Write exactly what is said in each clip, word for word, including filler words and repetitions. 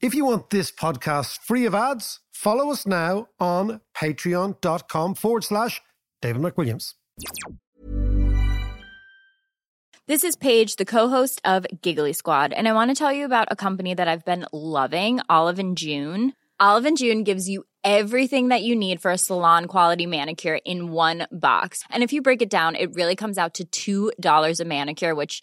If you want this podcast free of ads, follow us now on patreon.com forward slash David McWilliams. This is Paige, the co-host of Giggly Squad, and I want to tell you about a company that I've been loving, Olive and June. Olive and June gives you everything that you need for a salon-quality manicure in one box. And if you break it down, it really comes out to two dollars a manicure, which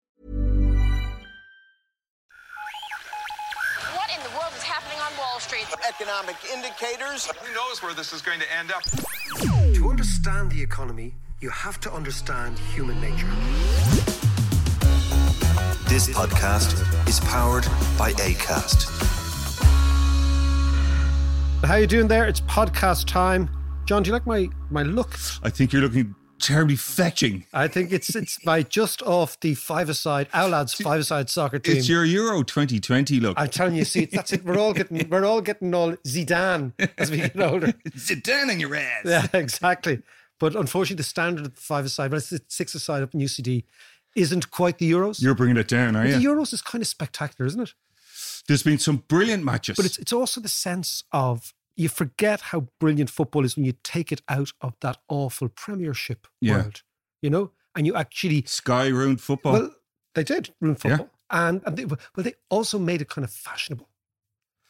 Economic indicators. Who knows where this is going to end up? To understand the economy, you have to understand human nature. This podcast is powered by Acast. How you doing there? It's podcast time. John, do you like my, my look? I think you're looking terribly fetching. I think it's it's my just off the five-a-side, our lads five-a-side soccer team. It's your Euro twenty twenty look. I'm telling you, see, that's it. We're all getting we're all getting all Zidane as we get older. Zidane in your ass. Yeah, exactly. But unfortunately, the standard of the five-a-side, but it's six-a-side up in U C D, isn't quite the Euros. You're bringing it down, are you? The Euros is kind of spectacular, isn't it? There's been some brilliant matches, but it's it's also the sense of. You forget how brilliant football is when you take it out of that awful Premiership yeah. world, you know, and you actually... Sky ruined football. Well, they did ruin football. Yeah. And, and they, well, they also made it kind of fashionable.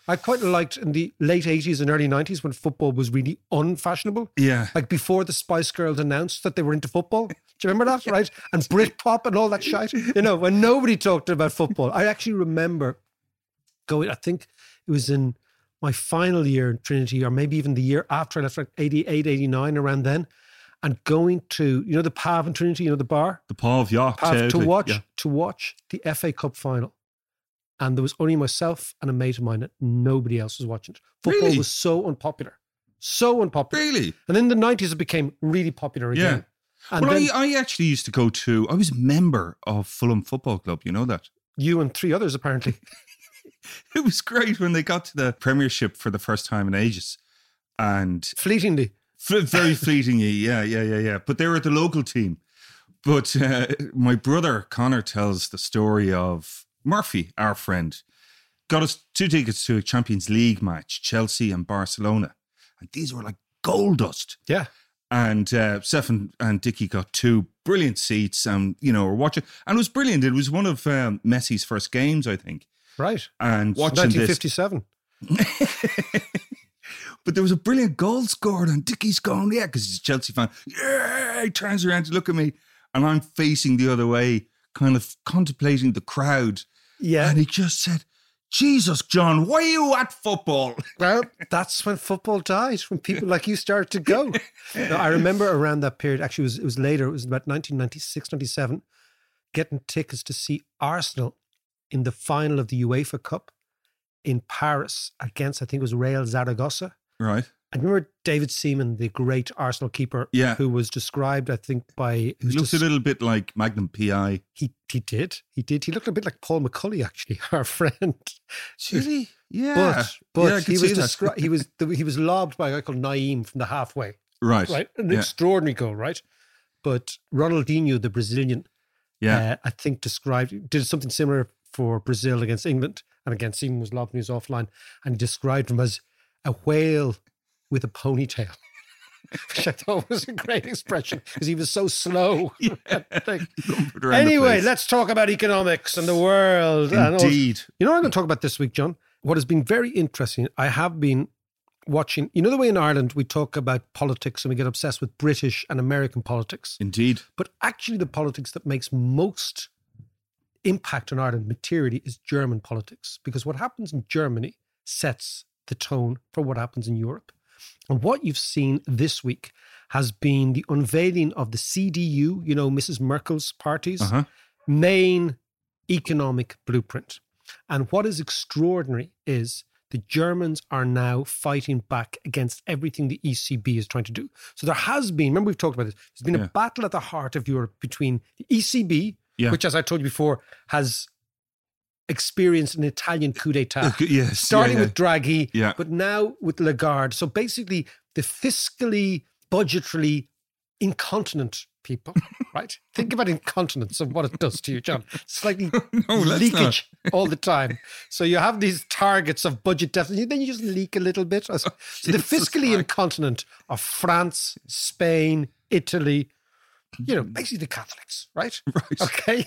I quite liked in the late eighties and early nineties when football was really unfashionable. Yeah. Like before the Spice Girls announced that they were into football. Do you remember that, right? And Britpop and all that shite, you know, when nobody talked about football. I actually remember going, I think it was in... my final year in Trinity, or maybe even the year after I left, like eighty-eight, eighty-nine, around then, and going to, you know, the Pav in Trinity, you know, the bar? The Pav, yeah. Pav, totally. to watch yeah. to watch the F A Cup final. And there was only myself and a mate of mine, and nobody else was watching it. Football really? was so unpopular. So unpopular. Really? And in the nineties, it became really popular again. Yeah. And well, then, I, I actually used to go to, I was a member of Fulham Football Club, you know that? You and three others, apparently. It was great when they got to the Premiership for the first time in ages. And fleetingly. F- very fleetingly, yeah, yeah, yeah, yeah. But they were the local team. But uh, my brother, Connor, tells the story of Murphy, our friend, got us two tickets to a Champions League match, Chelsea and Barcelona. And these were like gold dust. Yeah. And uh, Seth and, and Dickie got two brilliant seats and, you know, were watching. And it was brilliant. It was one of um, Messi's first games, I think. Right. And watching nineteen fifty-seven. This. But there was a brilliant goal scored and Dickie's going, yeah, because he's a Chelsea fan. Yeah, he turns around to look at me and I'm facing the other way, kind of contemplating the crowd. Yeah. And he just said, Jesus, John, why are you at football? Well, that's when football died, when people like you started to go. Now, I remember around that period, actually it was, it was later, it was about nineteen ninety-six, ninety-seven, getting tickets to see Arsenal in the final of the UEFA Cup in Paris against, I think it was Real Zaragoza. Right. I remember David Seaman, the great Arsenal keeper, yeah. who was described, I think, by... He looks just, a little bit like Magnum P I. He he did. He did. He looked a bit like Paul McCulley, actually, our friend. Really? Yeah. But, but yeah, he, was descri- he was he was lobbed by a guy called Naeem from the halfway. Right. Right. An yeah. extraordinary goal, right? But Ronaldinho, the Brazilian, yeah. uh, I think described, did something similar for Brazil against England, and again, Seaman was lobbing his offline, and he described him as a whale with a ponytail. which I thought was a great expression because he was so slow. Yeah. Anyway, let's talk about economics and the world. Indeed. And you know what I'm going to talk about this week, John? What has been very interesting, I have been watching, you know the way in Ireland we talk about politics and we get obsessed with British and American politics. Indeed. But actually the politics that makes most impact on Ireland materially is German politics, because what happens in Germany sets the tone for what happens in Europe. And what you've seen this week has been the unveiling of the C D U, you know, Missus Merkel's party's uh-huh. main economic blueprint. And what is extraordinary is the Germans are now fighting back against everything the E C B is trying to do. So there has been, remember we've talked about this, there's been yeah. a battle at the heart of Europe between the E C B, yeah. which as I told you before, has experienced an Italian coup d'etat, uh, yes, starting yeah, yeah. with Draghi, yeah. but now with Lagarde. So basically the fiscally, budgetarily incontinent people, right? Think about incontinence and what it does to you, John. It's like no, leakage all the time. So you have these targets of budget deficit, then you just leak a little bit. So the fiscally incontinent are France, Spain, Italy, you know, basically the Catholics, right? Right. Okay.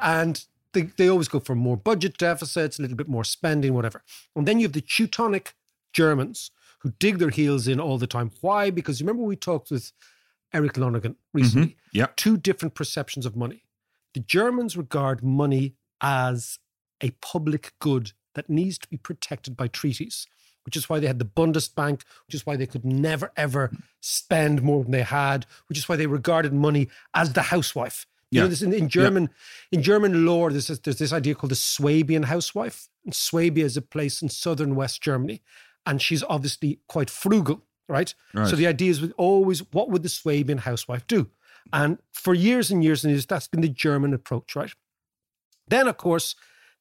And they, they always go for more budget deficits, a little bit more spending, whatever. And then you have the Teutonic Germans who dig their heels in all the time. Why? Because remember we talked with Eric Lonergan recently, mm-hmm. yeah. two different perceptions of money. The Germans regard money as a public good that needs to be protected by treaties, which is why they had the Bundesbank, which is why they could never, ever spend more than they had, which is why they regarded money as the housewife. You yeah. know, this in, in German yeah. in German lore, there's this, there's this idea called the Swabian housewife. And Swabia is a place in southern West Germany, and she's obviously quite frugal. Right? right? So the idea is always, what would the Swabian housewife do? And for years and years and years, that's been the German approach, right? Then, of course,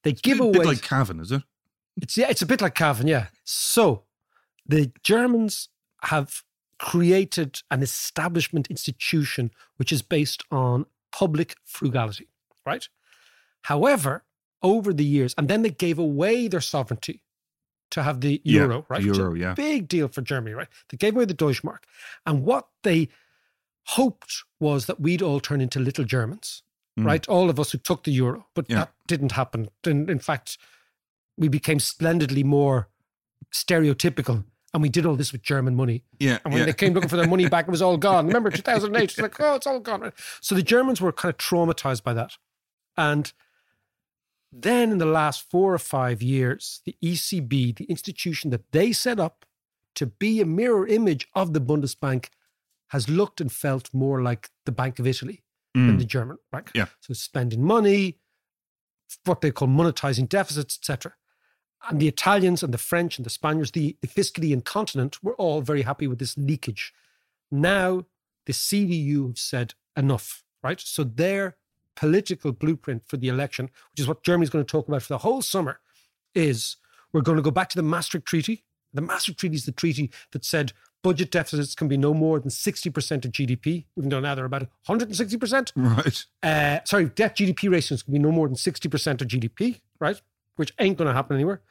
they it's give away... It's a bit like Cavan, is it? It's, yeah, it's a bit like Cavan, yeah. So the Germans have created an establishment institution which is based on public frugality, right? However, over the years, and then they gave away their sovereignty to have the euro, yeah, right? Euro, yeah. Big deal for Germany, right? They gave away the Deutschmark. And what they hoped was that we'd all turn into little Germans, mm. right? All of us who took the euro, but yeah. that didn't happen. In, in fact, we became splendidly more stereotypical. And we did all this with German money. Yeah, and when yeah. they came looking for their money back, it was all gone. Remember, two thousand eight, it's like, oh, it's all gone. Right? So the Germans were kind of traumatized by that. And then in the last four or five years, the E C B, the institution that they set up to be a mirror image of the Bundesbank, has looked and felt more like the Bank of Italy mm. than the German Bank. Yeah. So spending money, what they call monetizing deficits, et cetera. And the Italians and the French and the Spaniards, the, the fiscally incontinent, were all very happy with this leakage. Now the C D U have said enough, right? So they're political blueprint for the election, which is what Germany's going to talk about for the whole summer, is we're going to go back to the Maastricht Treaty. The Maastricht Treaty is the treaty that said budget deficits can be no more than sixty percent of G D P, even though now they're about one hundred sixty percent. Right. Uh, sorry, debt-G D P ratios can be no more than sixty percent of G D P, right, which ain't going to happen anywhere.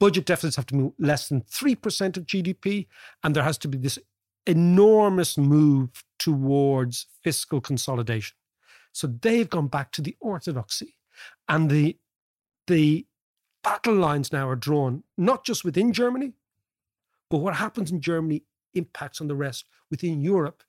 Budget deficits have to be less than three percent of G D P, and there has to be this enormous move towards fiscal consolidation. So they've gone back to the orthodoxy, and the the battle lines now are drawn, not just within Germany, but what happens in Germany impacts on the rest within Europe,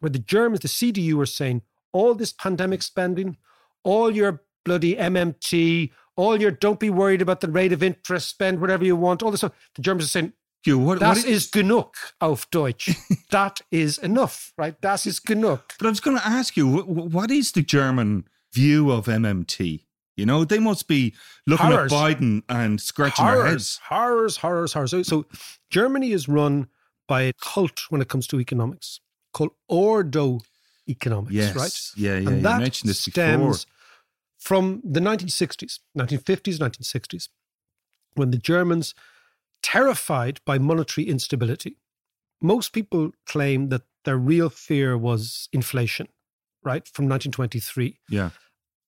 where the Germans, the C D U, are saying, all this pandemic spending, all your bloody M M T, all your don't be worried about the rate of interest, spend whatever you want, all this stuff. The Germans are saying, You, what, das what is, is genug auf Deutsch. That is enough, right? Das ist genug. But I was going to ask you, what, what is the German view of M M T? You know, they must be looking horrors. at Biden and scratching horrors, their heads. Horrors, horrors, horrors. So, so Germany is run by a cult when it comes to economics called Ordo economics, yes. right? Yeah, yeah. And that you mentioned this stems before. From the nineteen sixties, nineteen fifties, nineteen sixties, when the Germans, terrified by monetary instability. Most people claim that their real fear was inflation, right, from nineteen twenty-three. Yeah.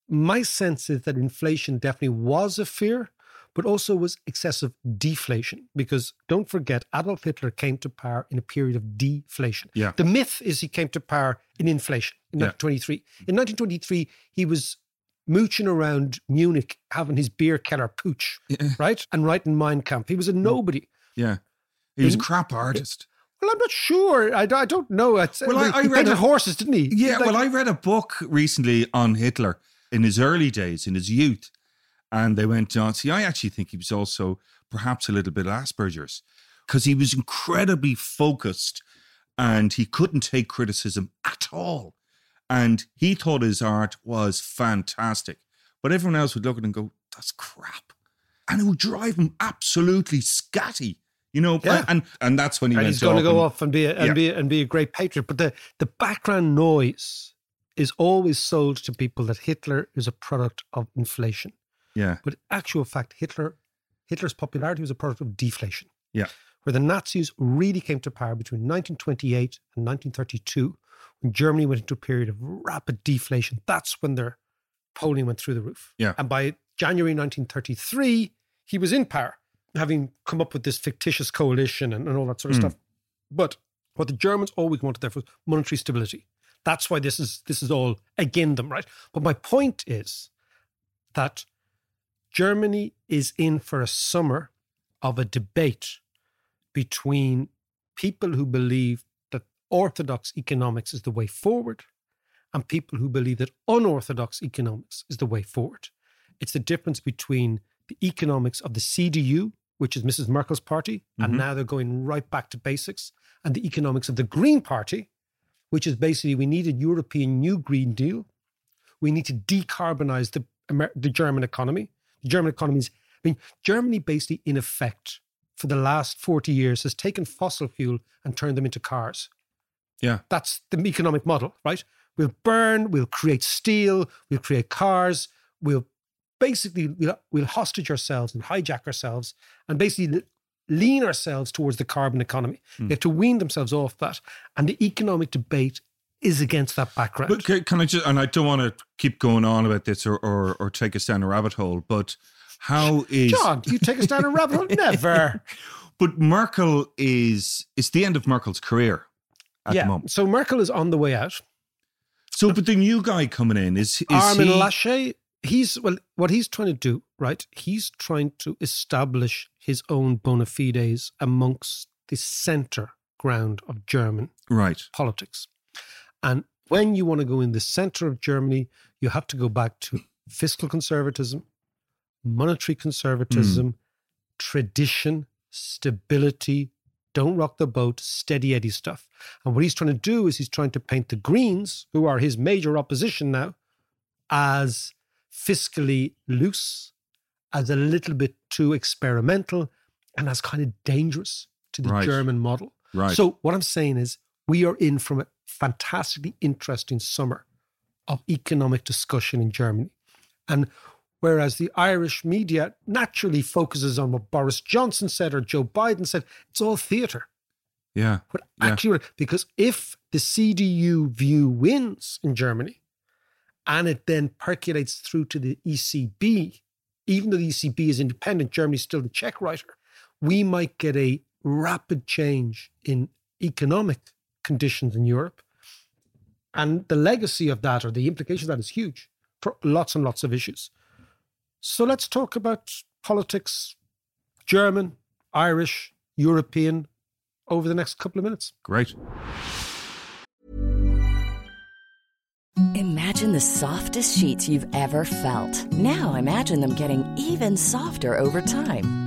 My sense is that inflation definitely was a fear, but also was excessive deflation. Because don't forget, Adolf Hitler came to power in a period of deflation. Yeah. The myth is he came to power in inflation in nineteen twenty-three. Yeah. In nineteen twenty-three, he was mooching around Munich, having his beer keller pooch, yeah. right? And writing Mein Kampf. He was a nobody. Yeah. He was a crap artist. Well, I'm not sure. I, I don't know. It's, well, I, I he read painted a, horses, didn't he? Yeah, like, well, I read a book recently on Hitler in his early days, in his youth. And they went on. See, I actually think he was also perhaps a little bit Asperger's, because he was incredibly focused and he couldn't take criticism at all. And he thought his art was fantastic. But everyone else would look at it and go, that's crap. And it would drive him absolutely scatty. You know, yeah. and, and that's when he and went he's going to go and, off and be a, and yeah. be a, and be a great patriot. But the, the background noise is always sold to people that Hitler is a product of inflation. Yeah. But actual fact, Hitler, Hitler's popularity was a product of deflation. Yeah. Where the Nazis really came to power between nineteen twenty-eight and nineteen thirty-two, when Germany went into a period of rapid deflation. That's when their polling went through the roof. Yeah. And by January nineteen thirty-three, he was in power, having come up with this fictitious coalition and, and all that sort of mm. stuff. But what the Germans always wanted there was monetary stability. That's why this is this is all again them, right? But my point is that Germany is in for a summer of a debate between people who believe that orthodox economics is the way forward and people who believe that unorthodox economics is the way forward. It's the difference between the economics of the C D U, which is Missus Merkel's party, mm-hmm. and now they're going right back to basics, and the economics of the Green Party, which is basically we need a European New Green Deal. We need to decarbonize the, Amer- the German economy. The German economy is, I mean, Germany basically, in effect, for the last forty years, has taken fossil fuel and turned them into cars. Yeah. That's the economic model, right? We'll burn, we'll create steel, we'll create cars, we'll basically, we'll, we'll hostage ourselves and hijack ourselves and basically lean ourselves towards the carbon economy. Mm. They have to wean themselves off that. And the economic debate is against that background. But can I just, and I don't want to keep going on about this or, or, or take us down a rabbit hole, but how is... John, you take us down a rabbit hole? Never. But Merkel is, it's the end of Merkel's career at yeah. the moment. So Merkel is on the way out. So, but the new guy coming in, is, is Armin he... Laschet... He's, well, what he's trying to do, right? He's trying to establish his own bona fides amongst the center ground of German right. politics. And when you want to go in the center of Germany, you have to go back to fiscal conservatism, monetary conservatism, mm. tradition, stability, don't rock the boat, steady Eddie stuff. And what he's trying to do is he's trying to paint the Greens, who are his major opposition now, as fiscally loose, as a little bit too experimental, and as kind of dangerous to the right. German model. Right. So what I'm saying is we are in from a fantastically interesting summer of economic discussion in Germany. And whereas the Irish media naturally focuses on what Boris Johnson said or Joe Biden said, it's all theatre. Yeah. But actually, yeah. because if the C D U view wins in Germany, and it then percolates through to the E C B. Even though the E C B is independent, Germany's still the check writer. We might get a rapid change in economic conditions in Europe. And the legacy of that, or the implication of that, is huge for lots and lots of issues. So let's talk about politics, German, Irish, European, over the next couple of minutes. Great. Imagine the softest sheets you've ever felt. Now imagine them getting even softer over time.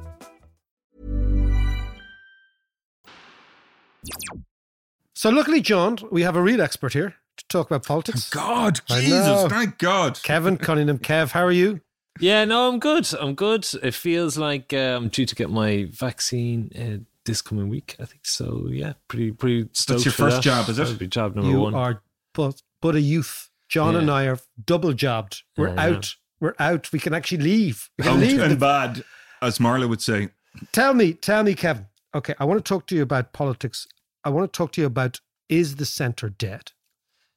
So luckily, John, we have a real expert here to talk about politics. Thank God, Jesus, thank God. Kevin Cunningham, Kev, how are you? Yeah, no, I'm good. I'm good. It feels like uh, I'm due to get my vaccine uh, this coming week, I think. So, yeah, pretty, pretty stoked. That's your for first that. job, is it? That'll be job number you one. You are but, but a youth. John yeah. and I are double jobbed. We're oh, out. Yeah. We're out. We can actually leave. We can out leave and the... bad, as Marla would say. Tell me, tell me, Kevin. Okay, I want to talk to you about politics. I want to talk to you about, is the centre dead?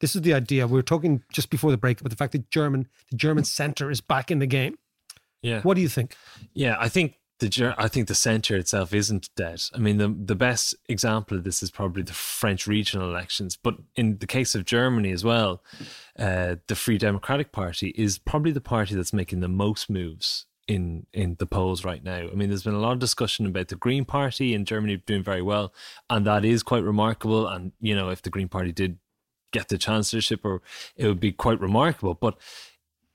This is the idea. We were talking just before the break about the fact that German, the German centre is back in the game. Yeah. What do you think? Yeah, I think the I think the centre itself isn't dead. I mean, the the best example of this is probably the French regional elections. But in the case of Germany as well, uh, the Free Democratic Party is probably the party that's making the most moves in in the polls right now. I mean, there's been a lot of discussion about the Green Party in Germany doing very well, and that is quite remarkable. And, you know, if the Green Party did get the chancellorship, or it would be quite remarkable. But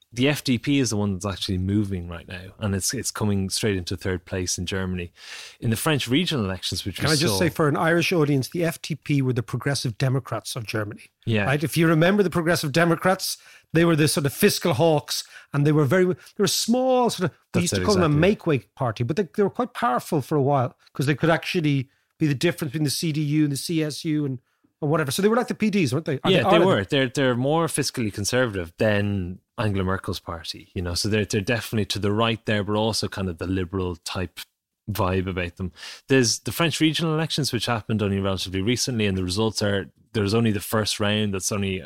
the F D P is the one that's actually moving right now, and it's it's coming straight into third place in Germany. In the French regional elections, which can I just saw, say for an Irish audience, the F D P were the Progressive Democrats of Germany. Yeah, right. If you remember the Progressive Democrats, they were the sort of fiscal hawks, and they were very they were small sort of. We used to call exactly. them a make-weight party, but they, they were quite powerful for a while because they could actually be the difference between the C D U and the C S U and. Or whatever. So they were like the P Ds, weren't they? Are yeah, they, they were. They're they're more fiscally conservative than Angela Merkel's party, you know. So they're they're definitely to the right there, but also kind of the liberal type vibe about them. There's the French regional elections, which happened only relatively recently, and the results are there's only the first round that's only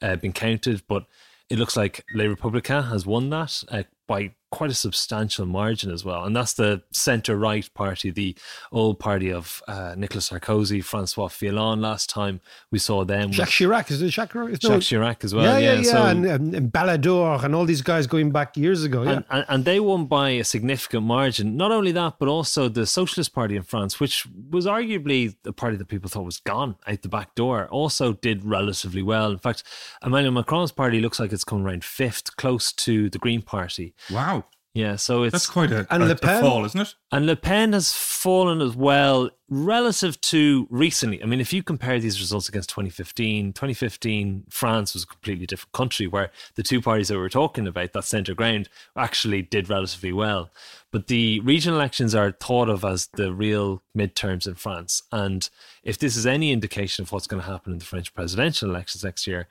uh, been counted, but it looks like Les Républicains has won that uh, by quite a substantial margin as well. And that's the centre-right party, the old party of uh, Nicolas Sarkozy, Francois Fillon. Last time we saw them. Jacques Chirac, is it Jacques Chirac? It's Jacques no, Chirac as well, yeah. Yeah, yeah, yeah. So, and, and, and Balladur and all these guys going back years ago. Yeah. And, and, and they won by a significant margin. Not only that, but also the Socialist Party in France, which was arguably the party that people thought was gone out the back door, also did relatively well. In fact, Emmanuel Macron's party looks like it's come around fifth, close to the Green Party. Wow. Yeah, so it's... That's quite a, and a, Le Pen, a fall, isn't it? And Le Pen has fallen as well relative to recently. I mean, if you compare these results against twenty fifteen, twenty fifteen, France was a completely different country where the two parties that we were talking about, that centre ground, actually did relatively well. But the regional elections are thought of as the real midterms in France. And if this is any indication of what's going to happen in the French presidential elections next year,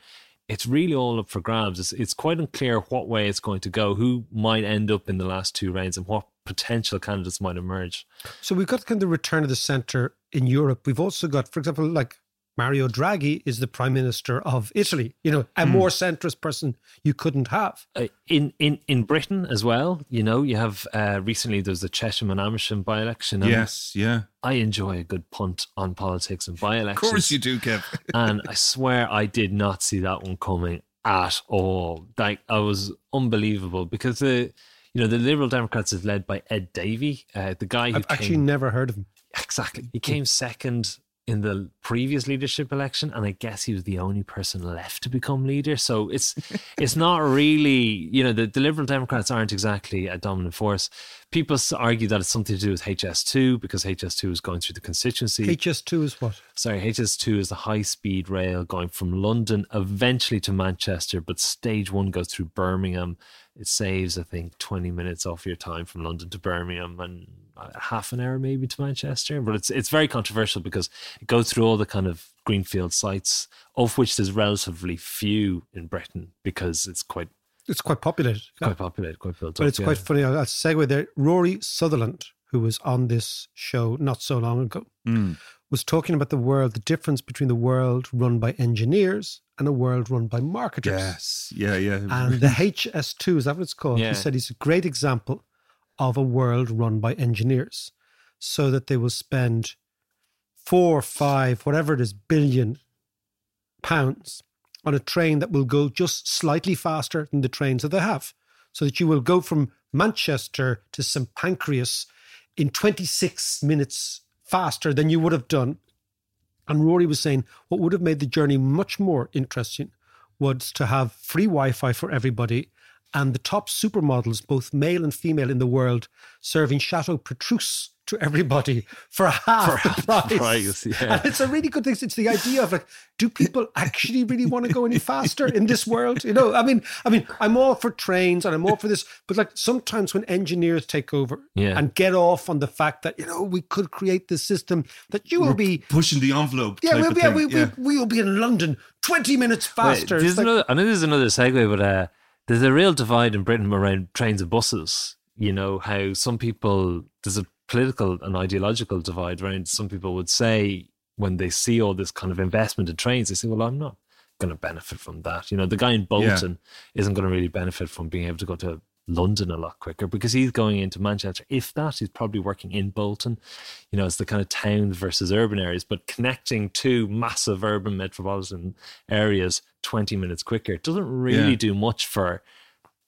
it's really all up for grabs. It's, it's quite unclear what way it's going to go, who might end up in the last two rounds and what potential candidates might emerge. So we've got kind of the return of the centre in Europe. We've also got, for example, like Mario Draghi is the Prime Minister of Italy. You know, a mm. more centrist person you couldn't have. Uh, in, in, in Britain as well, you know, you have uh, recently there's the Chesham and Amersham by-election. And yes, yeah. I enjoy a good punt on politics and by-elections. Of course you do, Kev. And I swear I did not see that one coming at all. Like, I was unbelievable because the, you know, the Liberal Democrats is led by Ed Davey, uh, the guy who I've came, actually never heard of him. Exactly. He came second in the previous leadership election, and I guess he was the only person left to become leader. So it's it's not really, you know, the, the Liberal Democrats aren't exactly a dominant force. People argue that it's something to do with H S two because H S two is going through the constituency. H S two is what? Sorry, H S two is the high-speed rail going from London eventually to Manchester, but stage one goes through Birmingham. It saves, I think, twenty minutes off your time from London to Birmingham and half an hour maybe to Manchester. But it's it's very controversial because it goes through all the kind of greenfield sites, of which there's relatively few in Britain because it's quite it's quite popular. It's quite popular, quite built up. But it's yeah. quite funny. I'll segue there. Rory Sutherland, who was on this show not so long ago, mm. was talking about the world, the difference between the world run by engineers and a world run by marketers. Yes, yeah, yeah. And the H S two, is that what it's called? Yeah. He said it's a great example of a world run by engineers, so that they will spend four, five, whatever it is, billion pounds on a train that will go just slightly faster than the trains that they have, so that you will go from Manchester to Saint Pancras in twenty-six minutes faster than you would have done. And Rory was saying what would have made the journey much more interesting was to have free Wi-Fi for everybody and the top supermodels, both male and female in the world, serving Chateau Petrus to everybody for half for the price. price yeah. And it's a really good thing. It's the idea of, like, do people actually really want to go any faster in this world? You know, I mean, I mean, I'm all for trains and I'm all for this, but, like, sometimes when engineers take over yeah. and get off on the fact that, you know, we could create this system that you We're will be pushing the envelope. Yeah, we'll be, yeah, we, yeah. we we will be in London twenty minutes faster. Wait, there's like, another, I know there's another segue, but uh, there's a real divide in Britain around trains and buses. You know, how some people, there's a political and ideological divide around, some people would say when they see all this kind of investment in trains, they say, well, I'm not going to benefit from that. You know, the guy in Bolton yeah. isn't going to really benefit from being able to go to London a lot quicker because he's going into Manchester. If that, he's probably working in Bolton. You know, it's the kind of town versus urban areas, but connecting two massive urban metropolitan areas twenty minutes quicker doesn't really yeah. do much for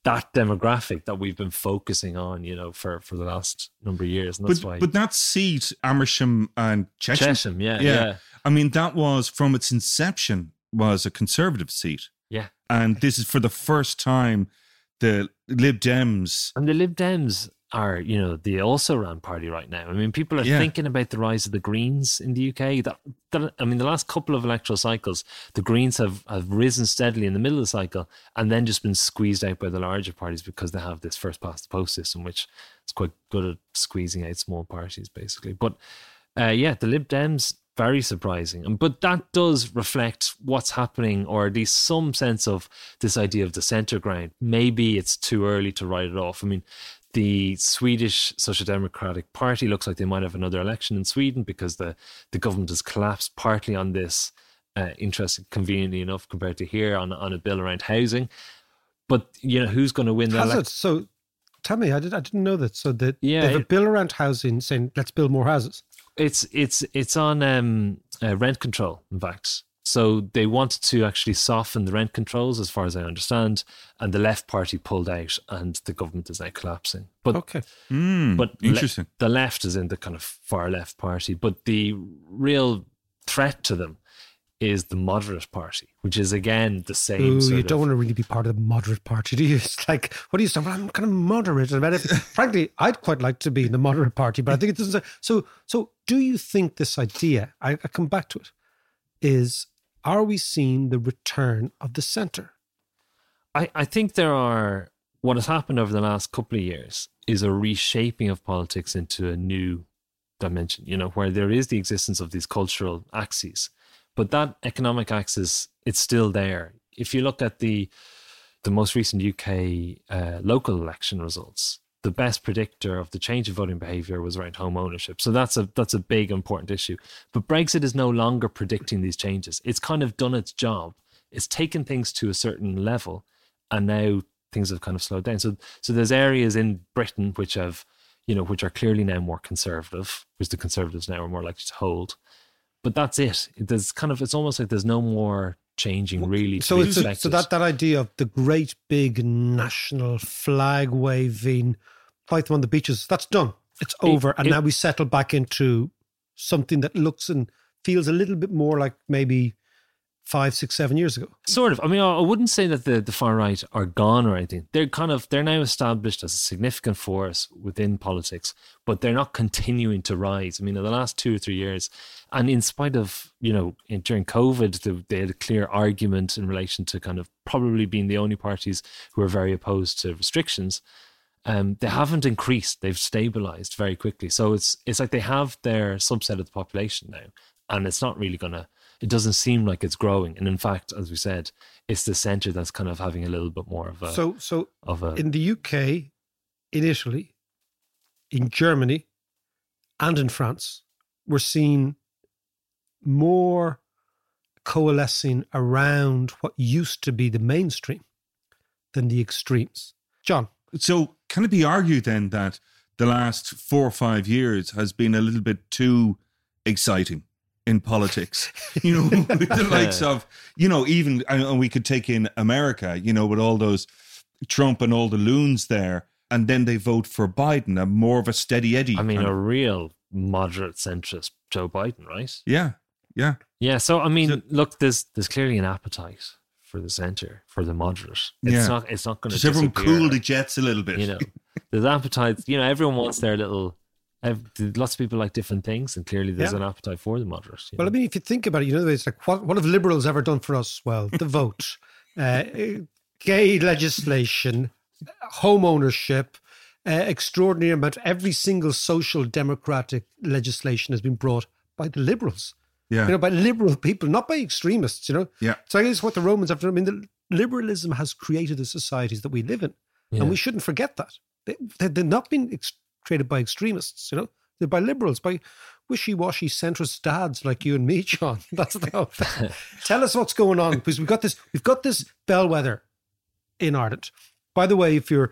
that demographic that we've been focusing on, you know, for, for the last number of years. And that's but, why. But that seat, Amersham and Chesham. Chesham, yeah, yeah, yeah. I mean, that was, from its inception, was a Conservative seat. Yeah. And this is for the first time the Lib Dems. And the Lib Dems are, you know, the also-ran party right now. I mean, people are yeah. thinking about the rise of the Greens in the U K. That, that I mean, the last couple of electoral cycles, the Greens have, have risen steadily in the middle of the cycle and then just been squeezed out by the larger parties because they have this first-past-the-post system, which is quite good at squeezing out small parties, basically. But, uh, yeah, the Lib Dems, very surprising. But that does reflect what's happening, or at least some sense of this idea of the centre ground. Maybe it's too early to write it off. I mean, the Swedish Social Democratic Party looks like they might have another election in Sweden because the, the government has collapsed partly on this, uh, interesting, conveniently enough, compared to here, on, on a bill around housing. But, you know, who's going to win that election? So tell me, I, did, I didn't know that. So that yeah, they have it, a bill around housing saying, let's build more houses. It's it's it's on um, uh, rent control, in fact. So they wanted to actually soften the rent controls, as far as I understand, and the left party pulled out and the government is now collapsing. But, okay. Mm, but interesting. Le- the left is in the kind of far left party, but the real threat to them is the moderate party, which is, again, the same Ooh, sort you don't of, want to really be part of the moderate party, do you? It's like, what do you say? Well, I'm kind of moderate about it. Frankly, I'd quite like to be in the moderate party, but I think it doesn't... So, so do you think this idea, I, I come back to it, is... Are we seeing the return of the centre? I, I think there are... What has happened over the last couple of years is a reshaping of politics into a new dimension, you know, where there is the existence of these cultural axes. But that economic axis, it's still there. If you look at the the most recent U K uh, local election results, the best predictor of the change of voting behaviour was around home ownership. So that's a that's a big, important issue. But Brexit is no longer predicting these changes. It's kind of done its job. It's taken things to a certain level, and now things have kind of slowed down. So so there's areas in Britain which have, you know, which are clearly now more conservative, which the Conservatives now are more likely to hold. But that's it. There's kind of, it's almost like there's no more changing really. To so, so, so that, that idea of the great big national flag waving, fight them on the beaches, that's done. It's over. It, and it, now we settle back into something that looks and feels a little bit more like maybe five, six, seven years ago. Sort of. I mean, I wouldn't say that the, the far right are gone or anything. They're kind of, they're now established as a significant force within politics, but they're not continuing to rise. I mean, in the last two or three years, and in spite of, you know, in, during COVID, the, they had a clear argument in relation to kind of probably being the only parties who are very opposed to restrictions. Um, they haven't increased. They've stabilised very quickly. So it's it's like they have their subset of the population now, and it's not really going to it doesn't seem like it's growing. And in fact, as we said, it's the centre that's kind of having a little bit more of a... So, so of a, in the U K, in Italy, in Germany, and in France, we're seeing more coalescing around what used to be the mainstream than the extremes. John? So can it be argued then that the last four or five years has been a little bit too exciting in politics? You know, with the likes of, you know, even, and we could take in America, you know, with all those Trump and all the loons there, and then they vote for Biden, a more of a steady Eddie. I mean, kind of. A real moderate centrist Joe Biden, right? Yeah, yeah. Yeah, so, I mean, so, look, there's there's clearly an appetite for the centre, for the moderate. It's yeah. not It's not going to disappear. Everyone cool the jets a little bit. You know, there's appetite. You know, everyone wants their little... Lots of people like different things, and clearly there's yeah. an appetite for the moderate. Well, know? I mean, if you think about it, you know, it's like, what, what have liberals ever done for us? Well, the vote, uh, gay legislation, home ownership, uh, extraordinary amount. Every single social democratic legislation has been brought by the liberals. Yeah. You know, by liberal people, not by extremists, you know. Yeah. So I guess what the Romans have done, I mean, the liberalism has created the societies that we live in, yeah. and we shouldn't forget that. They, they, they're not being ex- created by extremists, you know. They're by liberals, by wishy-washy centrist dads like you and me, John. That's the whole thing. Tell us what's going on, because we've got this, we've got this bellwether in Ireland. By the way, if you're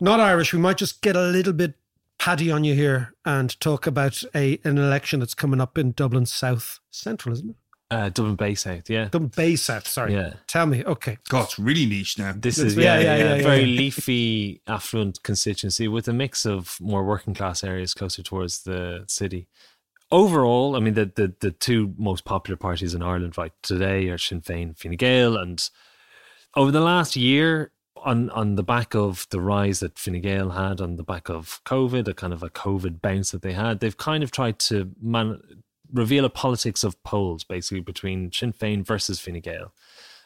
not Irish, we might just get a little bit paddy on you here and talk about a an election that's coming up in Dublin South Central, isn't it? Uh, Dublin Bay South, yeah. Dublin Bay South, sorry. Yeah. Tell me, okay. God, it's really niche now. This is yeah, yeah, yeah, yeah, yeah, yeah. very leafy, affluent constituency with a mix of more working class areas closer towards the city. Overall, I mean, the the, the two most popular parties in Ireland right today are Sinn Féin, Fine Gael, and over the last year, On on the back of the rise that Fine Gael had, on the back of COVID, a kind of a COVID bounce that they had, they've kind of tried to man, reveal a politics of polls, basically, between Sinn Féin versus Fine Gael.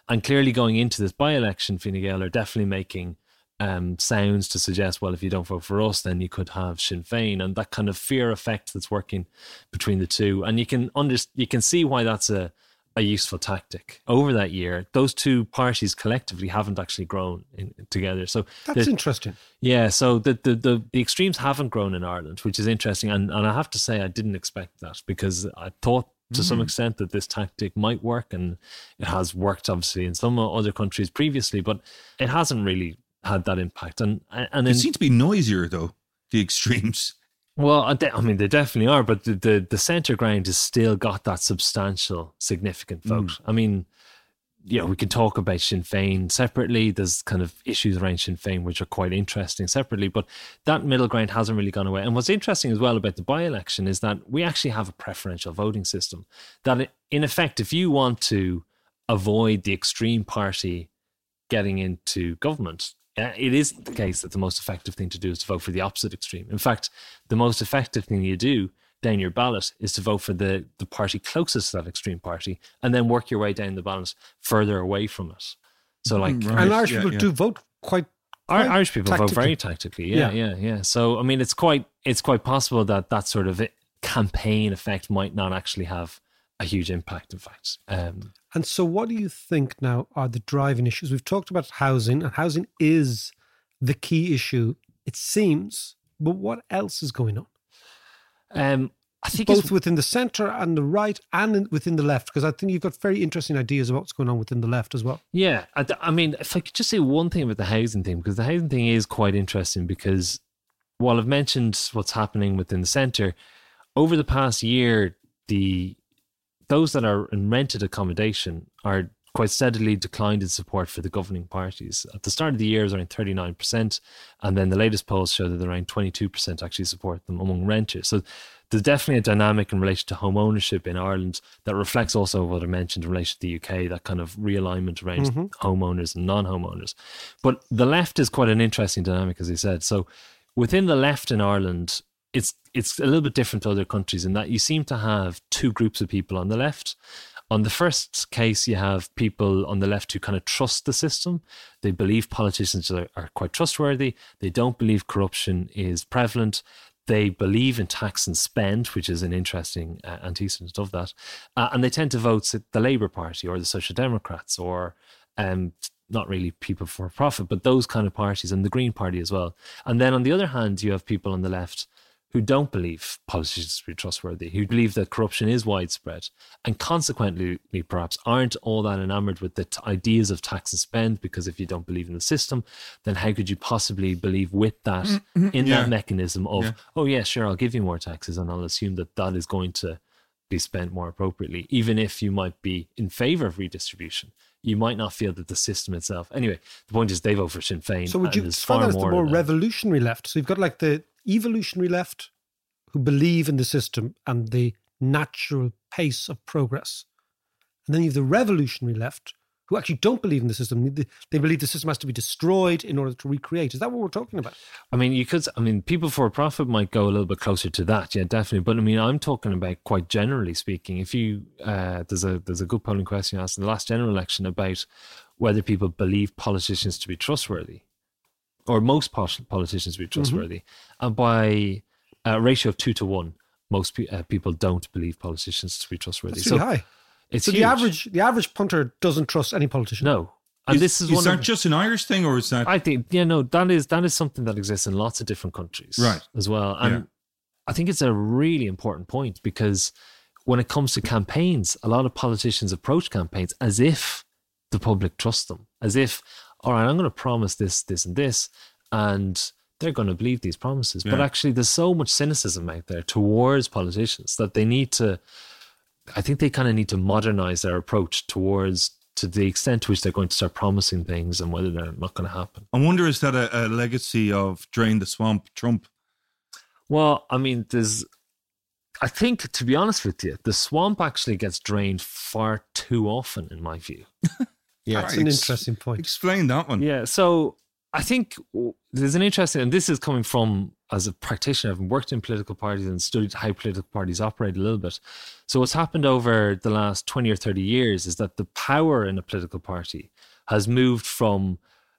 And clearly going into this by-election, Fine Gael are definitely making um, sounds to suggest, well, if you don't vote for us, then you could have Sinn Féin, and that kind of fear effect that's working between the two. And you can under, you can see why that's a... a useful tactic. Over that year, those two parties collectively haven't actually grown in, together. So that's the, interesting. Yeah, so the, the the the extremes haven't grown in Ireland, which is interesting. And and I have to say, I didn't expect that, because I thought to mm. some extent that this tactic might work, and it has worked obviously in some other countries previously, but it hasn't really had that impact. And and in, it seems to be noisier though, the extremes. Well, I, de- I mean, they definitely are, but the, the, the centre ground has still got that substantial, significant vote. Mm. I mean, you know, we can talk about Sinn Féin separately. There's kind of issues around Sinn Féin which are quite interesting separately, but that middle ground hasn't really gone away. And what's interesting as well about the by-election is that we actually have a preferential voting system that, in effect, if you want to avoid the extreme party getting into government, it is the case that the most effective thing to do is to vote for the opposite extreme. In fact, the most effective thing you do down your ballot is to vote for the, the party closest to that extreme party, and then work your way down the ballot further away from it. So, like, right. and Irish yeah, people yeah. do vote quite. quite Irish people tactically. vote very tactically. Yeah, yeah, yeah, yeah. So, I mean, it's quite it's quite possible that that sort of campaign effect might not actually have a huge impact. In fact. Um, And so what do you think now are the driving issues? We've talked about housing, and housing is the key issue, it seems. But what else is going on? Um, I think Both within the centre and the right and within the left, because I think you've got very interesting ideas about what's going on within the left as well. Yeah. I, I mean, if I could just say one thing about the housing thing, because the housing thing is quite interesting, because while I've mentioned what's happening within the centre, over the past year, the... those that are in rented accommodation are quite steadily declined in support for the governing parties. At the start of the year, it was around thirty-nine percent, and then the latest polls show that around twenty-two percent actually support them among renters. So there's definitely a dynamic in relation to home ownership in Ireland that reflects also what I mentioned in relation to the U K, that kind of realignment around mm-hmm. homeowners and non-homeowners. But the left is quite an interesting dynamic, as you said. So within the left in Ireland, it's it's a little bit different to other countries in that you seem to have two groups of people on the left. On the first case, you have people on the left who kind of trust the system. They believe politicians are, are quite trustworthy. They don't believe corruption is prevalent. They believe in tax and spend, which is an interesting uh, antecedent of that. Uh, and they tend to vote the Labour Party or the Social Democrats or um, not really people for profit, but those kind of parties, and the Green Party as well. And then on the other hand, you have people on the left who don't believe politicians to be trustworthy, who believe that corruption is widespread and consequently perhaps aren't all that enamoured with the t- ideas of tax and spend, because if you don't believe in the system, then how could you possibly believe with that in yeah. that mechanism of, yeah. oh yeah, sure, I'll give you more taxes and I'll assume that that is going to be spent more appropriately, even if you might be in favour of redistribution. You might not feel that the system itself... Anyway, the point is they vote for Sinn Féin. So would you find that it's the more revolutionary left? So you've got like the evolutionary left who believe in the system and the natural pace of progress. And then you have the revolutionary left who actually don't believe in the system. They believe the system has to be destroyed in order to recreate. Is that what we're talking about? I mean, you could, I mean, people for profit might go a little bit closer to that. Yeah, definitely. But I mean, I'm talking about quite generally speaking. If you, uh, there's a, there's a good polling question asked in the last general election about whether people believe politicians to be trustworthy, or most politicians to be trustworthy. Mm-hmm. And by a ratio of two to one, most pe- uh, people don't believe politicians to be trustworthy. That's really so high. It's so huge. the average the average punter doesn't trust any politician. No. And is, this is, is one that of, just an Irish thing, or is that... I think, yeah, no, that is that is something that exists in lots of different countries right. as well. And yeah. I think it's a really important point, because when it comes to campaigns, a lot of politicians approach campaigns as if the public trusts them, as if, all right, I'm going to promise this, this, and this, and they're going to believe these promises. Yeah. But actually, there's so much cynicism out there towards politicians that they need to... I think they kind of need to modernize their approach towards, to the extent to which they're going to start promising things and whether they're not going to happen. I wonder, is that a, a legacy of drain the swamp Trump? Well, I mean, there's... I think, to be honest with you, the swamp actually gets drained far too often, in my view. Yeah, right. It's an interesting point. Explain that one. Yeah, so I think there's an interesting, and this is coming from, as a practitioner, I've worked in political parties and studied how political parties operate a little bit. So what's happened over the last twenty or thirty years is that the power in a political party has moved from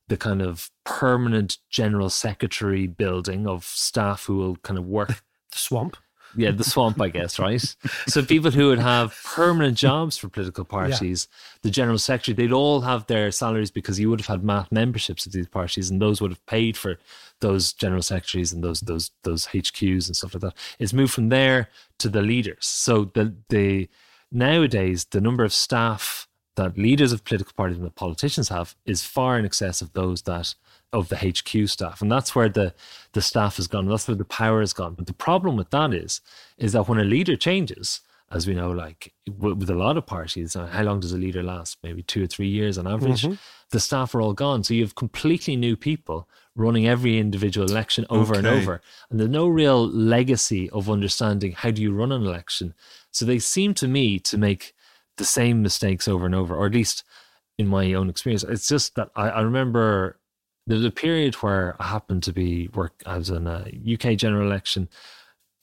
the kind of permanent general secretary building of staff who will kind of work. The swamp. Yeah, the swamp, I guess, right? So people who would have permanent jobs for political parties, yeah. the general secretary, they'd all have their salaries, because you would have had M A T memberships of these parties, and those would have paid for those general secretaries and those those those H Qs and stuff like that. It's moved from there to the leaders. So the the nowadays, the number of staff that leaders of political parties and the politicians have is far in excess of those that... of the H Q staff. And that's where the, the staff has gone. That's where the power has gone. But the problem with that is, is that when a leader changes, as we know, like w- with a lot of parties, uh, how long does a leader last? Maybe two or three years on average. Mm-hmm. The staff are all gone. So you have completely new people running every individual election over okay. and over. And there's no real legacy of understanding how do you run an election. So they seem to me to make the same mistakes over and over, or at least in my own experience. It's just that I, I remember... There was a period where I happened to be work. I was in a U K general election,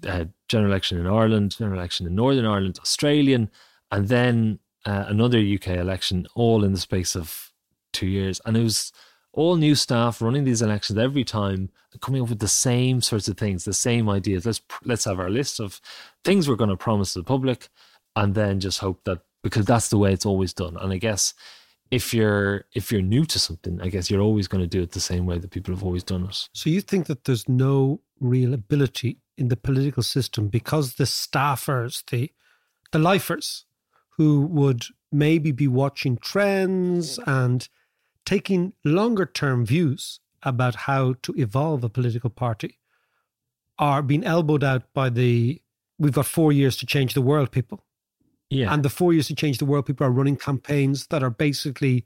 uh, general election in Ireland, general election in Northern Ireland, Australian, and then uh, another U K election, all in the space of two years. And it was all new staff running these elections every time, coming up with the same sorts of things, the same ideas. Let's let's have our list of things we're going to promise to the public, and then just hope that, because that's the way it's always done. And I guess, If you're if you're new to something, I guess you're always going to do it the same way that people have always done it. So you think that there's no real ability in the political system, because the staffers, the the lifers, who would maybe be watching trends and taking longer term views about how to evolve a political party, are being elbowed out by the "we've got four years to change the world" people. Yeah. And the four years to change the world, people are running campaigns that are basically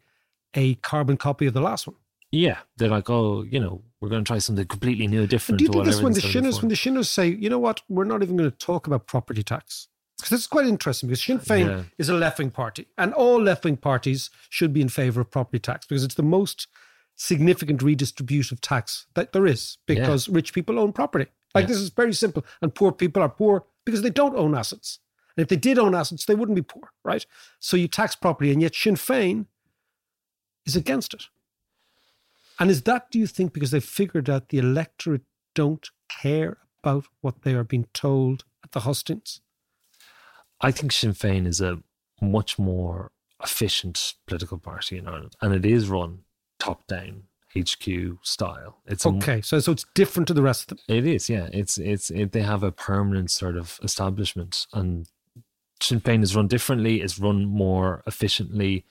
a carbon copy of the last one. Yeah. They're like, oh, you know, we're going to try something completely new, different. And do you think this when the shinners, when the shinners say, you know what, we're not even going to talk about property tax? Because this is quite interesting, because Sinn Féin yeah. is a left-wing party, and all left-wing parties should be in favour of property tax, because it's the most significant redistributive tax that there is, because yeah. rich people own property. Like yeah. this is very simple. And poor people are poor because they don't own assets. And if they did own assets, they wouldn't be poor, right? So you tax property, and yet Sinn Féin is against it. And is that, do you think, because they've figured out the electorate don't care about what they are being told at the hustings? I think Sinn Féin is a much more efficient political party in Ireland, and it is run top-down, H Q style. It's okay, a, so so it's different to the rest of them. It is, yeah. It's it's it, they have a permanent sort of establishment, and Sinn Féin is run differently. It's run more efficiently.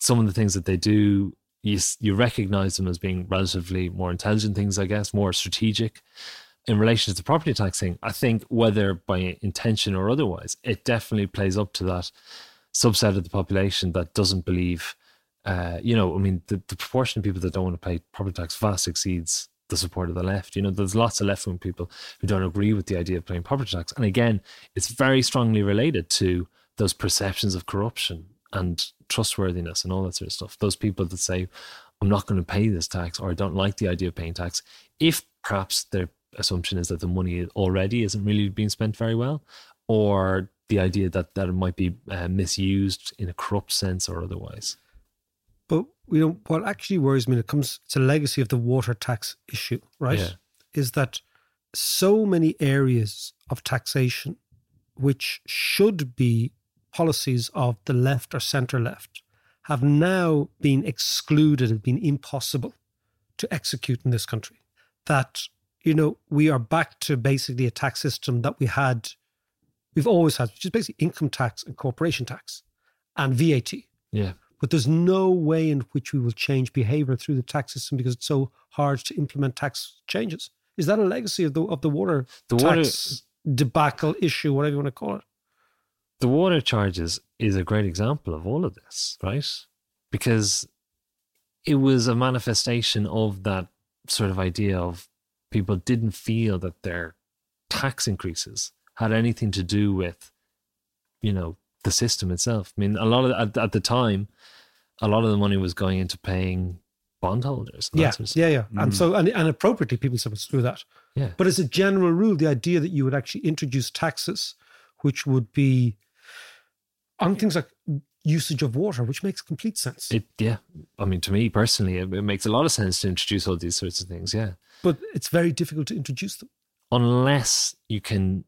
Some of the things that they do, you you recognise them as being relatively more intelligent things, I guess, more strategic. In relation to the property tax thing, I think whether by intention or otherwise, it definitely plays up to that subset of the population that doesn't believe, uh, you know, I mean, the, the proportion of people that don't want to pay property tax vast exceeds the support of the left. You know, there's lots of left-wing people who don't agree with the idea of paying property tax. And again, it's very strongly related to those perceptions of corruption and trustworthiness and all that sort of stuff. Those people that say, I'm not going to pay this tax, or I don't like the idea of paying tax, if perhaps they're assumption is that the money already isn't really being spent very well, or the idea that, that it might be uh, misused in a corrupt sense or otherwise. But we don't, what actually worries me when it comes to the legacy of the water tax issue, right, yeah. is that so many areas of taxation, which should be policies of the left or centre-left, have now been excluded and been impossible to execute in this country. That... you know, we are back to basically a tax system that we had, we've always had, which is basically income tax and corporation tax and V A T. Yeah. But there's no way in which we will change behavior through the tax system because it's so hard to implement tax changes. Is that a legacy of the of the water the tax water, debacle issue, whatever you want to call it? The water charges is a great example of all of this, right? Because it was a manifestation of that sort of idea of people didn't feel that their tax increases had anything to do with, you know, the system itself. I mean, a lot of, at, at the time, a lot of the money was going into paying bondholders. Yeah, sort of yeah, yeah. Mm. And so, and, and appropriately, people said, screw that. Yeah. But as a general rule, the idea that you would actually introduce taxes, which would be on things like usage of water, which makes complete sense. It, yeah. I mean, to me personally, it, it makes a lot of sense to introduce all these sorts of things, yeah. But it's very difficult to introduce them. Unless you can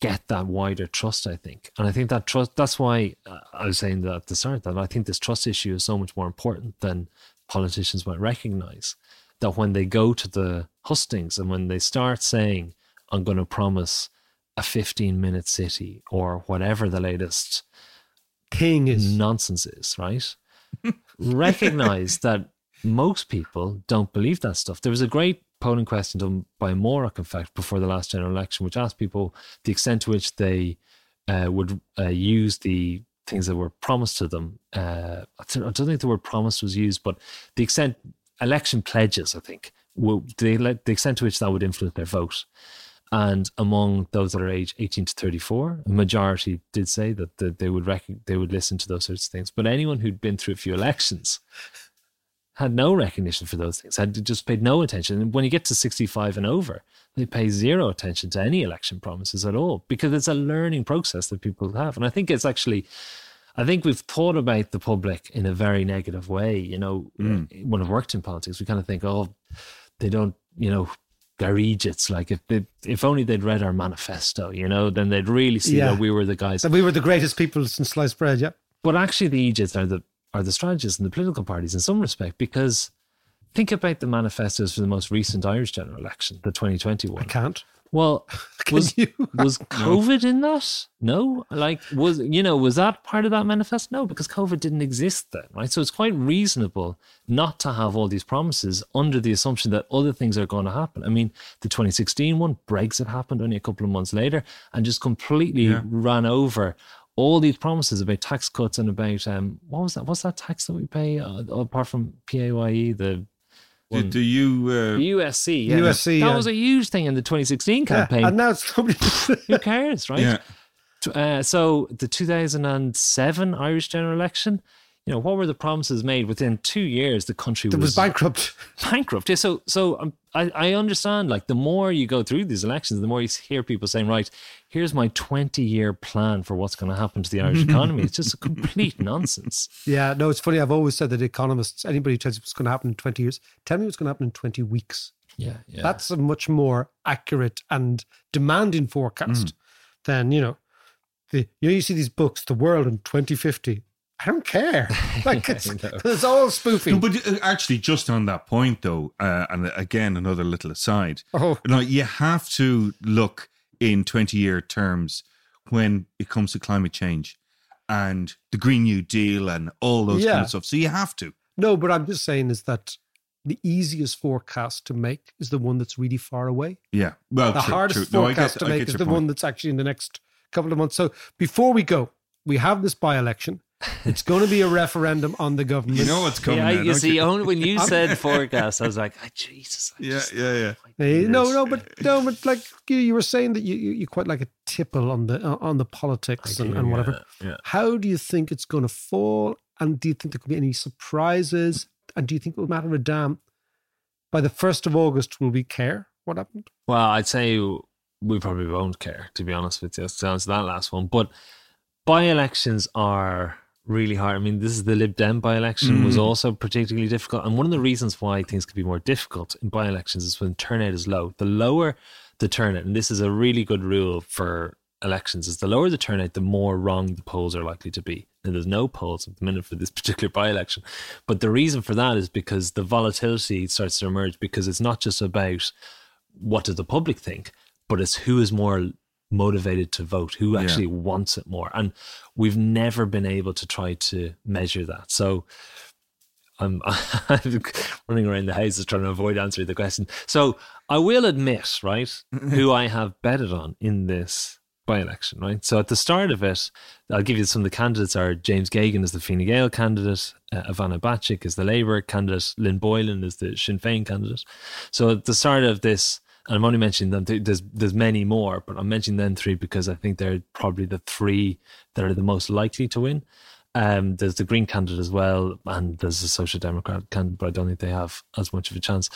get that wider trust, I think. And I think that trust, that's why I was saying that at the start, that I think this trust issue is so much more important than politicians might recognise. That when they go to the hustings and when they start saying, I'm going to promise a fifteen-minute city or whatever the latest thing is, nonsense is, right? Recognise that most people don't believe that stuff. There was a great polling question done by Morrock, in fact, before the last general election, which asked people the extent to which they uh, would uh, use the things that were promised to them. Uh, I, don't, I don't think the word promised was used, but the extent, election pledges, I think, will, the, the extent to which that would influence their vote. And among those that are aged eighteen to thirty-four, a majority did say that, that they would rec- they would listen to those sorts of things. But anyone who'd been through a few elections had no recognition for those things, had just paid no attention. And when you get to sixty-five and over, they pay zero attention to any election promises at all, because it's a learning process that people have. And I think it's actually, I think we've thought about the public in a very negative way. You know, mm. when I've worked in politics, we kind of think, oh, they don't, you know, they're eejits. Like if they, if only they'd read our manifesto, you know, then they'd really see yeah. that we were the guys. That we were the greatest people since sliced bread, yeah. But actually the eejits are the, are the strategists and the political parties in some respect, because think about the manifestos for the most recent Irish general election, the twenty twenty one. I can't. Well, Can was, you? was COVID in that? No? Like, was, you know, was that part of that manifesto? No, because COVID didn't exist then, right? So it's quite reasonable not to have all these promises under the assumption that other things are going to happen. I mean, the twenty sixteen one, Brexit happened only a couple of months later and just completely yeah. ran over all these promises about tax cuts and about, um, what was that? What's that tax that we pay uh, apart from P A Y E, the one, do, do you, uh, U S C, yeah. U S C. That yeah. was a huge thing in the twenty sixteen campaign. Yeah, and now it's probably... Who cares, right? Yeah. Uh, so the two thousand seven Irish general election, you know, what were the promises made? Within two years, the country was, was... bankrupt. Bankrupt, yeah. So so um, I, I understand, like, the more you go through these elections, the more you hear people saying, right, here's my twenty-year plan for what's going to happen to the Irish economy. It's just a complete nonsense. Yeah, no, it's funny. I've always said that economists, anybody who tells you what's going to happen in twenty years, tell me what's going to happen in twenty weeks. Yeah, yeah. That's a much more accurate and demanding forecast mm. than, you know, the you know, you see these books, The World in twenty fifty. I don't care. Like, it's, it's all spoofing. No, but actually, just on that point, though, uh, and again, another little aside, oh. you know, you have to look in twenty-year terms when it comes to climate change and the Green New Deal and all those yeah. kind of stuff. So you have to. No, but I'm just saying is that the easiest forecast to make is the one that's really far away. Yeah. Well, the true, hardest true. forecast no, I guess, to make is the point. one that's actually in the next couple of months. So before we go, we have this by-election. It's going to be a referendum on the government. You know what's coming. Yeah, now, you see, you? Only when you said forecast, I was like, oh, Jesus. I yeah, just, yeah, yeah. No, no, but no, but like you, you were saying that you, you you quite like a tipple on the on the politics do, and, and yeah, whatever. Yeah. How do you think it's going to fall? And do you think there could be any surprises? And do you think it will matter a damn? By the first of August, will we care what happened? Well, I'd say we probably won't care, to be honest with you. To answer that last one, but by-elections are really hard. I mean, this is the Lib Dem by-election mm. was also particularly difficult. And one of the reasons why things can be more difficult in by-elections is when turnout is low. The lower the turnout, and this is a really good rule for elections, is the lower the turnout, the more wrong the polls are likely to be. And there's no polls at the minute for this particular by-election. But the reason for that is because the volatility starts to emerge, because it's not just about what does the public think, but it's who is more motivated to vote, who actually yeah. wants it more. And we've never been able to try to measure that. So I'm, I'm running around the houses trying to avoid answering the question. So I will admit, right, who I have betted on in this by-election, right? So at the start of it, I'll give you some of the candidates are James Gagan is the Fine Gael candidate, uh, Ivana Bacic is the Labour candidate, Lynn Boylan is the Sinn Féin candidate. So at the start of this, and I'm only mentioning them, th- there's there's many more, but I'm mentioning them three because I think they're probably the three that are the most likely to win. Um, there's the Green candidate as well, and there's the Social Democrat candidate, but I don't think they have as much of a chance.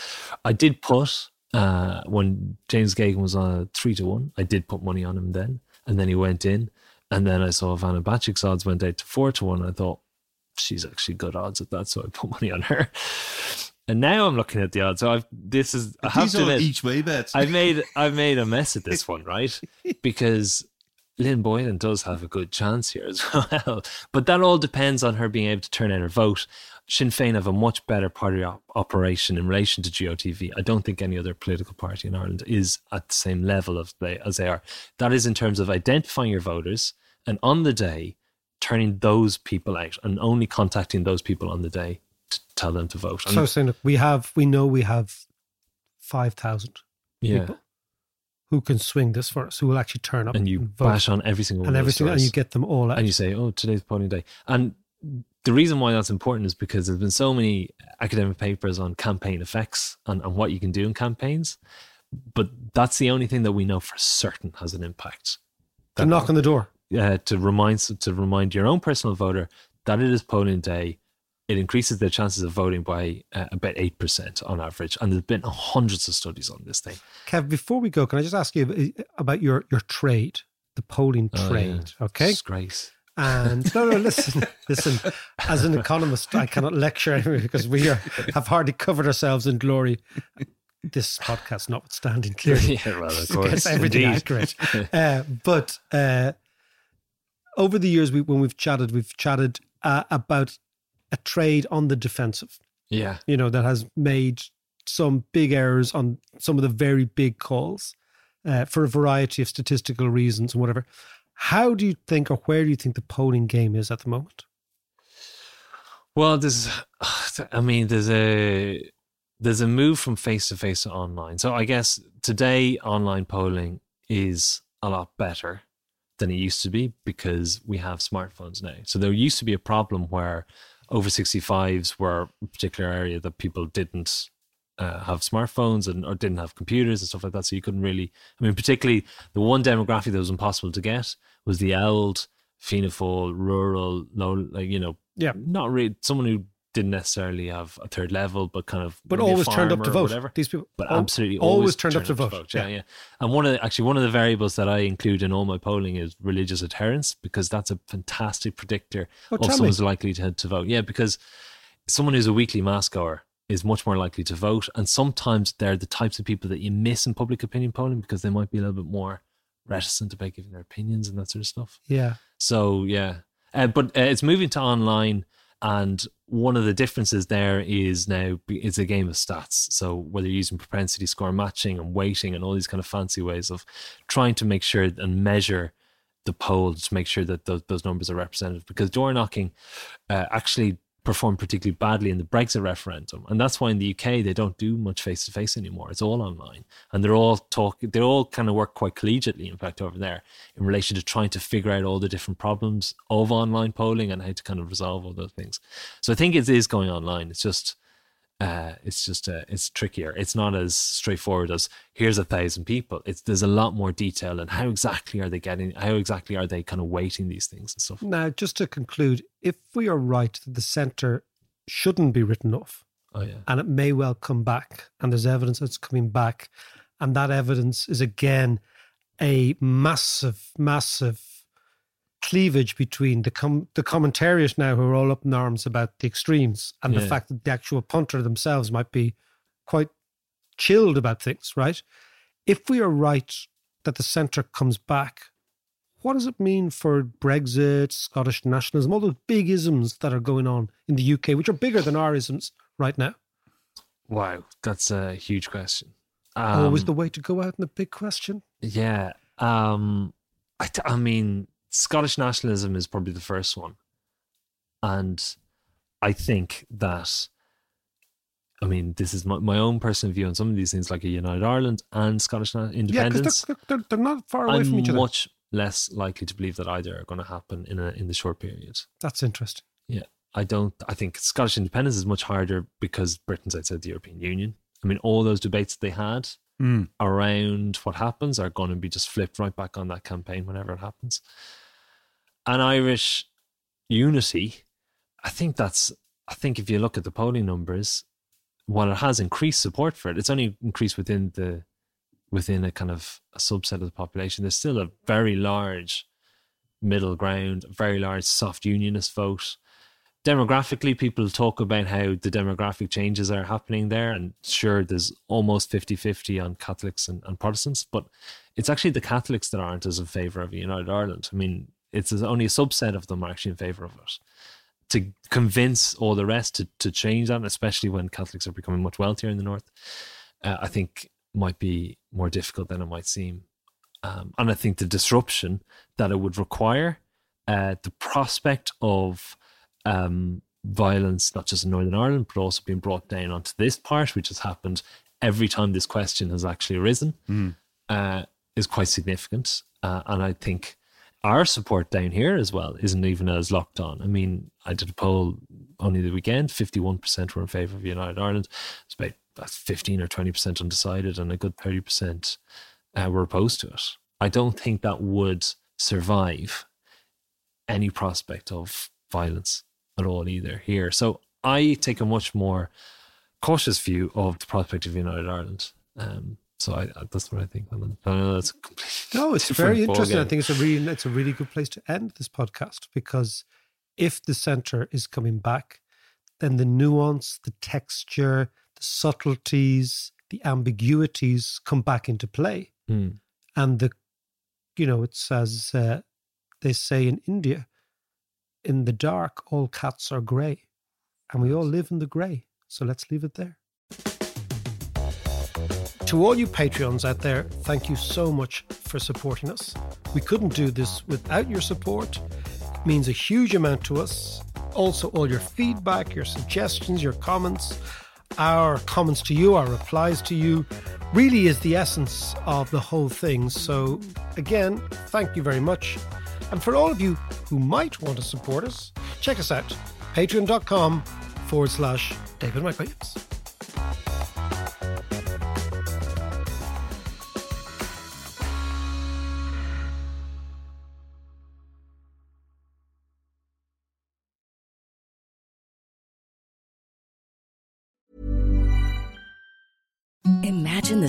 I did put, uh, when James Gagan was on three to one, I did put money on him then, and then he went in, and then I saw Ivana Bacic's odds went out to four to one, and I thought, she's actually good odds at that, so I put money on her. And now I'm looking at the odds. So I've this is I have These to admit, each way bets. I made I made a mess at this one, right? Because Lynn Boylan does have a good chance here as well, but that all depends on her being able to turn out her vote. Sinn Féin have a much better party op- operation in relation to G O T V. I don't think any other political party in Ireland is at the same level of they, as they are. That is in terms of identifying your voters and on the day turning those people out and only contacting those people on the day to tell them to vote. So saying, look, we have, we know we have five thousand yeah. people who can swing this for us, who will actuy turn up and you and vote. Bash on every single one and of everything, and you get them all out. And you say, oh, today's polling day. And the reason why that's important is because there's been so many academic papers on campaign effects and, and what you can do in campaigns, but that's the only thing that we know for certain has an impact. To knock on the door. Uh, to remind to remind your own personal voter that it is polling day. It increases their chances of voting by uh, about eight percent on average. And there's been hundreds of studies on this thing. Kev, before we go, can I just ask you about your, your trade, the polling trade, oh, yeah. okay? Disgrace. And no, no, listen, listen, as an economist, I cannot lecture anymore because we are, have hardly covered ourselves in glory. This podcast notwithstanding, clearly. Yeah, well, of course. It's everything accurate. Uh, but uh, over the years, we, when we've chatted, we've chatted uh, about a trade on the defensive. Yeah. You know, that has made some big errors on some of the very big calls uh, for a variety of statistical reasons and whatever. How do you think, or where do you think the polling game is at the moment? Well, there's, I mean, there's a, there's a move from face to face to online. So I guess today online polling is a lot better than it used to be because we have smartphones now. So there used to be a problem where over sixty-fives were a particular area that people didn't uh, have smartphones and or didn't have computers and stuff like that. So you couldn't really, I mean, particularly the one demographic that was impossible to get was the old, Fianna Fáil, rural, low, like, you know, yeah, not really, someone who didn't necessarily have a third level, but kind of, but always turned up to vote. Whatever. These people, but al- absolutely always, always turned, turned up, to, up vote. to vote. Yeah, yeah, yeah. And one of the, actually one of the variables that I include in all my polling is religious adherence, because that's a fantastic predictor oh, of someone's me. likelihood to vote. Yeah, because someone who's a weekly mass goer is much more likely to vote. And sometimes they're the types of people that you miss in public opinion polling because they might be a little bit more reticent about giving their opinions and that sort of stuff. Yeah. So, yeah. Uh, but uh, it's moving to online, and one of the differences there is now it's a game of stats. So whether you're using propensity score matching and weighting and all these kind of fancy ways of trying to make sure and measure the poll to make sure that those, those numbers are representative, because door knocking uh, actually performed particularly badly in the Brexit referendum, and that's why in the U K they don't do much face to face anymore. It's all online, and they're all talk. They all kind of work quite collegiately, in fact, over there in relation to trying to figure out all the different problems of online polling and how to kind of resolve all those things. So I think it is going online. It's just, uh, it's just, uh, it's trickier. It's not as straightforward as here's a thousand people. It's there's a lot more detail, and how exactly are they getting? How exactly are they kind of weighting these things and stuff? Now, just to conclude, if we are right that the centre shouldn't be written off, oh, yeah. and it may well come back, and there's evidence that's coming back, and that evidence is again a massive, massive cleavage between the com- the commentariat now, who are all up in arms about the extremes, and yeah. the fact that the actual punter themselves might be quite chilled about things, right? If we are right that the centre comes back, what does it mean for Brexit, Scottish nationalism, all those big isms that are going on in the U K, which are bigger than our isms right now? Wow, that's a huge question. Um, Always the way to go out in the big question. Yeah. Um, I, th- I mean, Scottish nationalism is probably the first one. And I think that, I mean, this is my, my own personal view on some of these things, like a United Ireland and Scottish independence. Yeah, because they're, they're, they're not far away I'm from each other. Much less likely to believe that either are going to happen in a in the short period. That's interesting. Yeah, I don't. I think Scottish independence is much harder because Britain's outside the European Union. I mean, all those debates they had mm. around what happens are going to be just flipped right back on that campaign whenever it happens. And Irish unity, I think that's. I think if you look at the polling numbers, while it has increased support for it, it's only increased within the. within a kind of a subset of the population. There's still a very large middle ground, a very large soft unionist vote. Demographically, people talk about how the demographic changes are happening there, and sure, there's almost fifty-fifty on Catholics and, and Protestants, but it's actually the Catholics that aren't as in favour of United Ireland. I mean, it's only a subset of them are actually in favour of it. To convince all the rest to, to change that, especially when Catholics are becoming much wealthier in the north, uh, I think might be more difficult than it might seem. Um, and I think the disruption that it would require, uh, the prospect of um, violence, not just in Northern Ireland, but also being brought down onto this part, which has happened every time this question has actually arisen, mm. uh, is quite significant. Uh, and I think our support down here as well isn't even as locked on. I mean, I did a poll only the weekend, fifty-one percent were in favour of United Ireland. It's about that's fifteen or twenty percent undecided, and a good thirty percent uh, were opposed to it. I don't think that would survive any prospect of violence at all either here. So I take a much more cautious view of the prospect of United Ireland. Um, so I, I, that's what I think. I know that's completely no, it's very interesting. Game. I think it's a really, it's a really good place to end this podcast, because if the centre is coming back, then the nuance, the texture, the subtleties, the ambiguities come back into play. Mm. And the, you know, it's as uh, they say in India, in the dark, all cats are grey. And we all live in the grey. So let's leave it there. To all you Patreons out there, thank you so much for supporting us. We couldn't do this without your support. It means a huge amount to us. Also, all your feedback, your suggestions, your comments, our comments to you, our replies to you, really is the essence of the whole thing. So again, thank you very much. And for all of you who might want to support us, check us out, patreon.com forward slash David McWilliams. Imagine the